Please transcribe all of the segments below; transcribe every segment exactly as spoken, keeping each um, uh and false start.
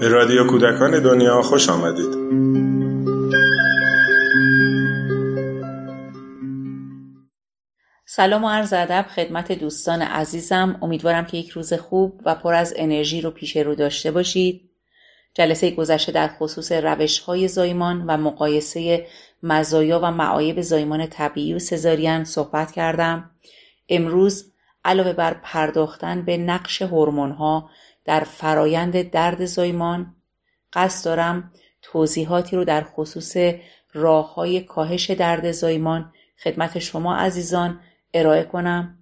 به رادیو کودکان دنیا خوش آمدید. سلام و عرض ادب خدمت دوستان عزیزم. امیدوارم که یک روز خوب و پر از انرژی رو پیش رو داشته باشید. جلسه گذشته در خصوص روش‌های زایمان و مقایسه مزایا و معایب زایمان طبیعی و سزارین صحبت کردم. امروز علاوه بر پرداختن به نقش هورمون‌ها در فرایند درد زایمان، قصد دارم توضیحاتی رو در خصوص راه‌های کاهش درد زایمان خدمت شما عزیزان ارائه کنم.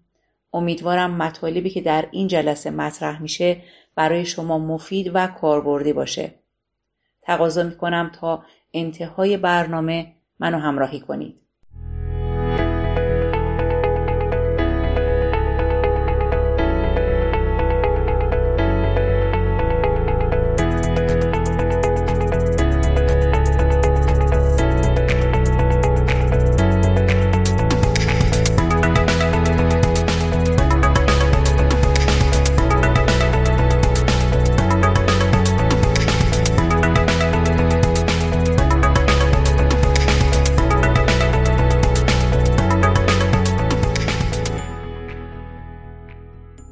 امیدوارم مطالبی که در این جلسه مطرح میشه برای شما مفید و کاربردی باشه. تقاضا میکنم تا انتهای برنامه منو همراهی کنید.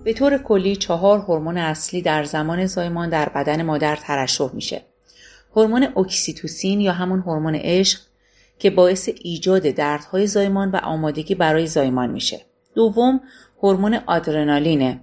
به طور کلی چهار هورمون اصلی در زمان زایمان در بدن مادر ترشح میشه. هورمون اکسیتوسین یا همون هورمون عشق که باعث ایجاد دردهای زایمان و آمادگی برای زایمان میشه. دوم هورمون آدرنالینه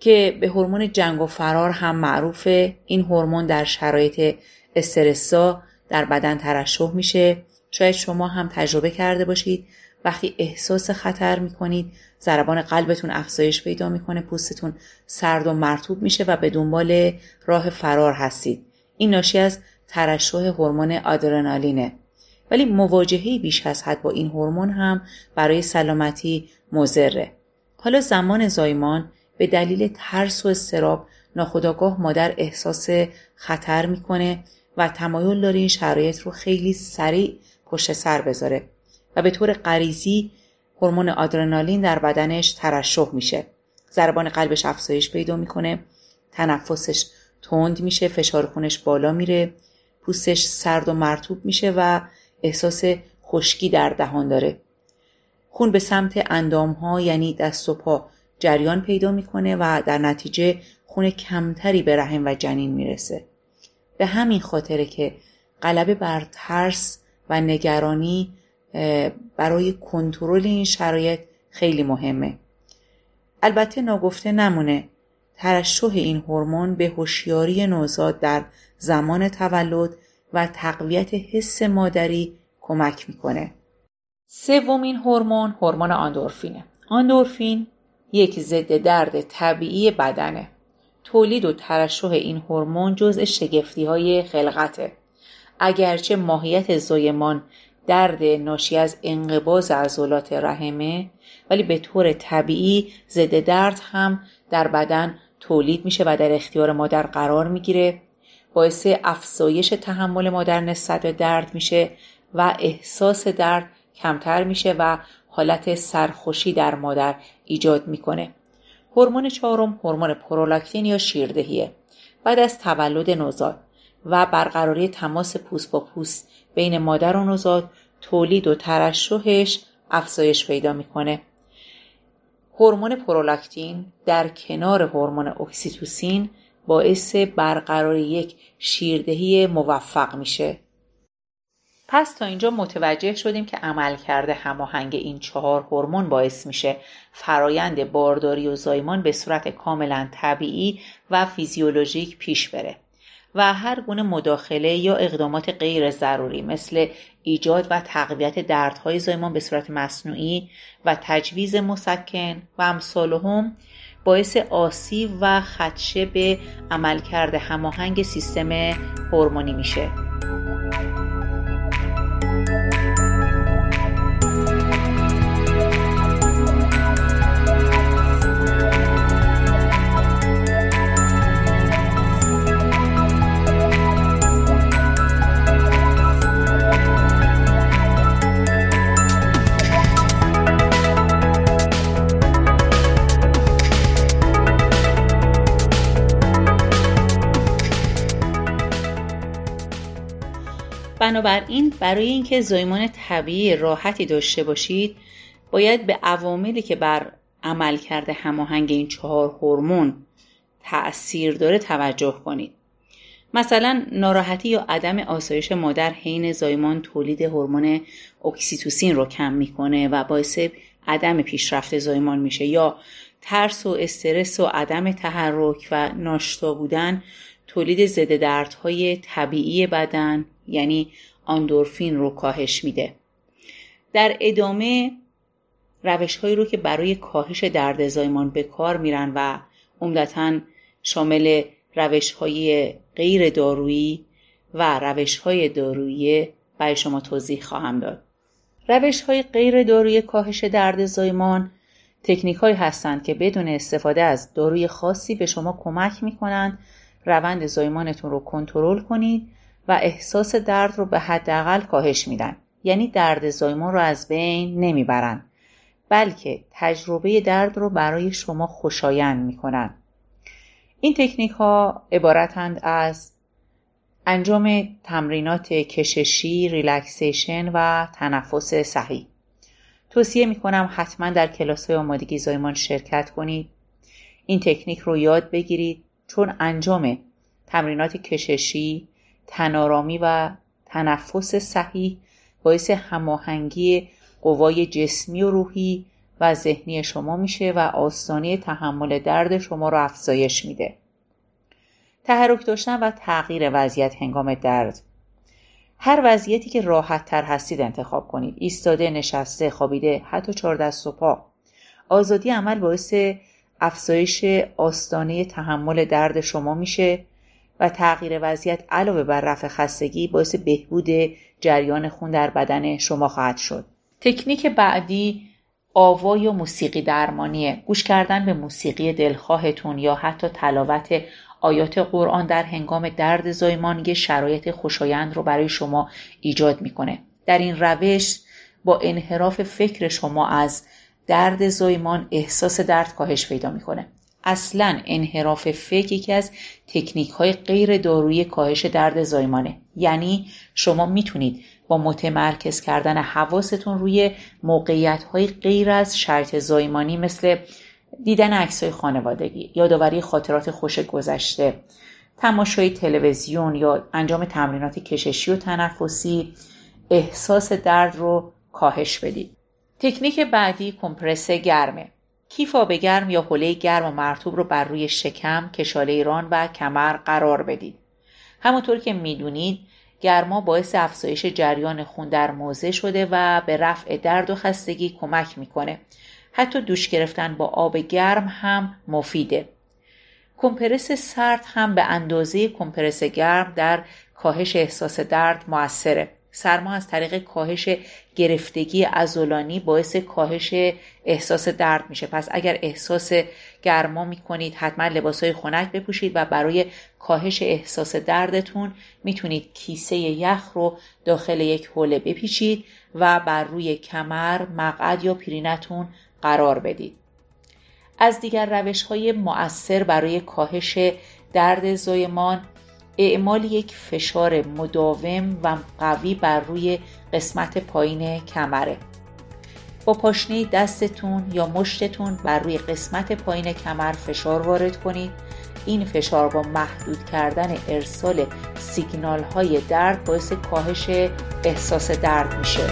که به هورمون جنگ و فرار هم معروفه. این هورمون در شرایط استرسا در بدن ترشح میشه. شاید شما هم تجربه کرده باشید. وقتی احساس خطر میکنید ضربان قلبتون افزایش پیدا میکنه، پوستتون سرد و مرطوب میشه و به دنبال راه فرار هستید. این ناشی از ترشح هورمون آدرنالینه. ولی مواجهه بیش از حد با این هورمون هم برای سلامتی مضره. حالا زمان زایمان به دلیل ترس و اضطراب ناخودآگاه مادر احساس خطر میکنه و تمایل داره این شرایط رو خیلی سریع پشت سر بذاره و به طور غریزی هورمون آدرنالین در بدنش ترشح میشه. ضربان قلبش افزایش پیدا میکنه، تنفسش تند میشه، فشار خونش بالا میره، پوستش سرد و مرطوب میشه و احساس خشکی در دهان داره. خون به سمت اندامها یعنی دست و پا جریان پیدا میکنه و در نتیجه خون کمتری به رحم و جنین میرسه. به همین خاطره که غلبه بر ترس و نگرانی برای کنترل این شرایط خیلی مهمه. البته ناگفته نمونه ترشح این هورمون به هوشیاری نوزاد در زمان تولد و تقویت حس مادری کمک میکنه. سومین هورمون هورمون آندورفینه. آندورفین یک ضد درد طبیعی بدنه. تولید و ترشح این هورمون جزء شگفتی‌های خلقته. اگرچه ماهیت زایمان درد ناشی از انقباض عضلات رحمه، ولی به طور طبیعی ضد درد هم در بدن تولید میشه و در اختیار مادر قرار میگیره. باعث افزایش تحمل مادر نسبت به درد میشه و احساس درد کمتر میشه و حالت سرخوشی در مادر ایجاد میکنه. هورمون چهارم هورمون پرولاکتین یا شیردهیه. بعد از تولد نوزاد و برقراری تماس پوست با پوست بین مادر و نوزاد تولید و ترشحش افزایش پیدا میکنه. هورمون پرولاکتین در کنار هورمون اکسیتوسین باعث برقراری یک شیردهی موفق میشه. پس تا اینجا متوجه شدیم که عملکرد هماهنگ این چهار هورمون باعث میشه فرایند بارداری و زایمان به صورت کاملا طبیعی و فیزیولوژیک پیش بره و هر گونه مداخله یا اقدامات غیر ضروری مثل ایجاد و تقویت دردهای زایمان به صورت مصنوعی و تجویز مسکن و امثال هم باعث آسیب و خدشه به عملکرد هماهنگ سیستم هورمونی میشه. بنابراین برای اینکه زایمان طبیعی راحتی داشته باشید، باید به عواملی که بر عملکرد هماهنگ این چهار هورمون تأثیر داره توجه کنید. مثلا ناراحتی یا عدم آسایش مادر حین زایمان تولید هورمون اکسیتوسین رو کم میکنه و باعث عدم پیشرفت زایمان میشه، یا ترس و استرس و عدم تحرک و ناشتا بودن تولید ضد دردهای طبیعی بدن یعنی آندورفین رو کاهش میده. در ادامه روش‌هایی رو که برای کاهش درد زایمان به کار میرن و عمدتاً شامل روش‌های غیر دارویی و روش‌های دارویی برای شما توضیح خواهم داد. روش‌های غیر دارویی کاهش درد زایمان تکنیک‌هایی هستند که بدون استفاده از داروی خاصی به شما کمک می‌کنند روند زایمانتون رو کنترل کنید و احساس درد رو به حداقل کاهش میدن. یعنی درد زایمان رو از بین نمیبرن، بلکه تجربه درد رو برای شما خوشایند میکنن. این تکنیک ها عبارتند از انجام تمرینات کششی، ریلکسیشن و تنفس صحیح. توصیه میکنم حتما در کلاس های آمادگی زایمان شرکت کنید. این تکنیک رو یاد بگیرید چون انجام تمرینات کششی، تنارامی و تنفس صحیح باعث هماهنگی قوای جسمی و روحی و ذهنی شما میشه و آستانه تحمل درد شما رو افزایش میده. تحرک داشتن و تغییر وضعیت هنگام درد. هر وضعیتی که راحت تر هستید انتخاب کنید. ایستاده، نشسته، خوابیده، حتی چهار دست و پا. آزادی عمل باعث افزایش آستانه تحمل درد شما میشه و تغییر وضعیت علاوه بر رفع خستگی باعث بهبود جریان خون در بدن شما خواهد شد. تکنیک بعدی آوا یا موسیقی درمانیه. گوش کردن به موسیقی دلخواهتون یا حتی تلاوت آیات قرآن در هنگام درد زایمان یه شرایط خوشایند رو برای شما ایجاد میکنه. در این روش با انحراف فکر شما از درد زایمان احساس درد کاهش پیدا میکنه. اصلا انحراف فکر یکی از تکنیک‌های غیر دارویی کاهش درد زایمانه. یعنی شما میتونید با متمرکز کردن حواستون روی موقعیت‌های غیر از شرط زایمانی مثل دیدن عکس‌های خانوادگی، یادآوری خاطرات خوش گذشته، تماشای تلویزیون یا انجام تمرینات کششی و تنفسی احساس درد رو کاهش بدید. تکنیک بعدی کمپرس گرمه. کیف آب گرم یا حوله گرم و مرطوب رو بر روی شکم، کشاله ران و کمر قرار بدید. همونطور که میدونید گرما باعث افزایش جریان خون در موضع شده و به رفع درد و خستگی کمک میکنه. حتی دوش گرفتن با آب گرم هم مفیده. کمپرس سرد هم به اندازه کمپرس گرم در کاهش احساس درد موثره. سرما از طریق کاهش گرفتگی عضلانی باعث کاهش احساس درد میشه. پس اگر احساس گرما میکنید حتما لباسهای خنک بپوشید و برای کاهش احساس دردتون میتونید کیسه یخ رو داخل یک حوله بپیچید و بر روی کمر، مقعد یا پیرینتون قرار بدید. از دیگر روش‌های مؤثر برای کاهش درد زایمان اعمال یک فشار مداوم و قوی بر روی قسمت پایین کمره. با پاشنه دستتون یا مشتتون بر روی قسمت پایین کمر فشار وارد کنید. این فشار با محدود کردن ارسال سیگنال های درد باعث کاهش احساس درد میشه.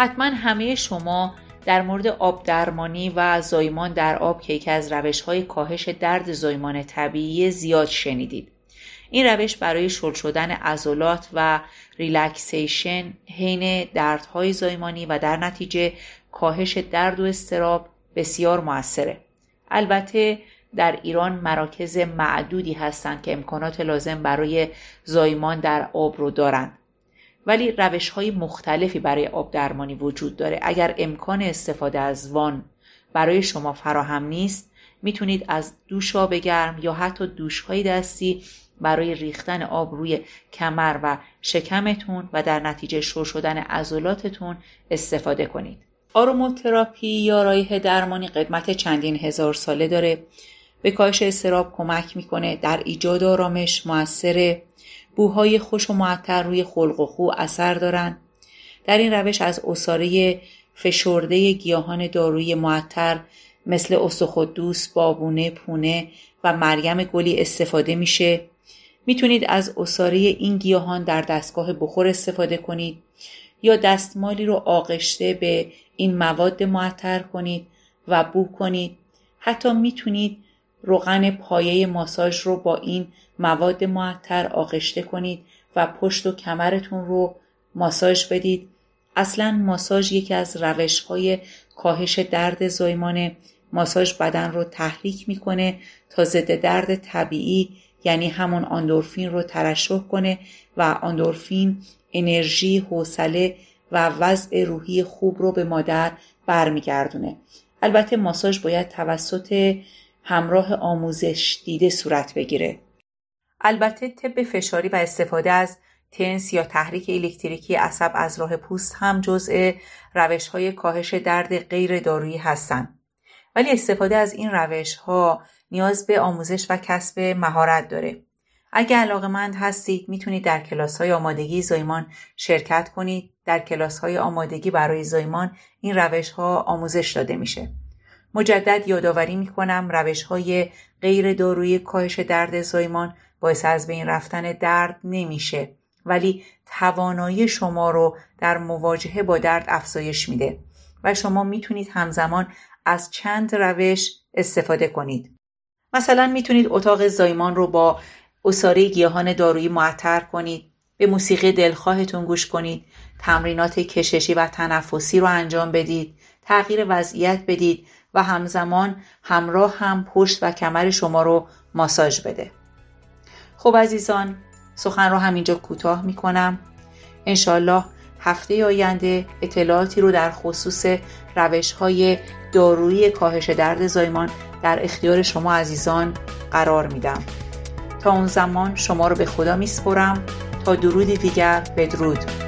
حتما همه شما در مورد آب درمانی و زایمان در آب که یکی از روش‌های کاهش درد زایمان طبیعی زیاد شنیدید. این روش برای شل شدن عضلات و ریلکسیشن حین دردهای زایمانی و در نتیجه کاهش درد و اضطراب بسیار موثره. البته در ایران مراکز معدودی هستند که امکانات لازم برای زایمان در آب رو دارند. ولی روش‌های مختلفی برای آب درمانی وجود داره. اگر امکان استفاده از وان برای شما فراهم نیست، میتونید از دوش آب گرم یا حتی دوش‌های دستی برای ریختن آب روی کمر و شکمتون و در نتیجه شور شدن عضلاتتون استفاده کنید. آروماتراپی یا رایحه درمانی قدمت چندین هزار ساله داره. به کاهش اضطراب کمک میکنه، در ایجاد آرامش موثره. بوهای خوش و معطر روی خلق و خو اثر دارن. در این روش از عصاره فشرده گیاهان دارویی معطر مثل اسخودوس، بابونه، پونه و مریم گلی استفاده میشه. میتونید از عصاره این گیاهان در دستگاه بخور استفاده کنید یا دستمالی رو آغشته به این مواد معطر کنید و بو کنید. حتی میتونید روغن پایه ماساژ رو با این مواد معطر آغشته کنید و پشت و کمرتون رو ماساژ بدید. اصلاً ماساژ یکی از روش‌های کاهش درد زایمانه. ماساژ بدن رو تحریک میکنه تا ضد درد طبیعی، یعنی همون آندورفین رو ترشح کنه و آندورفین انرژی، حوصله و وضع روحی خوب رو به مادر برمیگردونه. البته ماساژ باید توسط همراه آموزش دیده صورت بگیره. البته طب فشاری و استفاده از تنس یا تحریک الکتریکی عصب از راه پوست هم جزء روش‌های کاهش درد غیر دارویی هستند. ولی استفاده از این روش‌ها نیاز به آموزش و کسب مهارت داره. اگر علاقه‌مند هستید میتونید در کلاس‌های آمادگی زایمان شرکت کنید. در کلاس‌های آمادگی برای زایمان این روش‌ها آموزش داده میشه. مجدد یادآوری میکنم روش‌های غیر دارویی کاهش درد زایمان باعث از بین رفتن درد نمیشه، ولی توانایی شما رو در مواجهه با درد افزایش میده و شما میتونید همزمان از چند روش استفاده کنید. مثلا میتونید اتاق زایمان رو با عصاره گیاهان دارویی معطر کنید، به موسیقی دلخواهتون گوش کنید، تمرینات کششی و تنفسی رو انجام بدید، تغییر وضعیت بدید و همزمان همراه هم پشت و کمر شما رو ماساژ بده. خب عزیزان، سخن رو همینجا کوتاه میکنم. انشالله هفته آینده اطلاعاتی رو در خصوص روش‌های دارویی کاهش درد زایمان در اختیار شما عزیزان قرار میدم. تا اون زمان شما رو به خدا میسپرم. تا درودی دیگر، بدرود.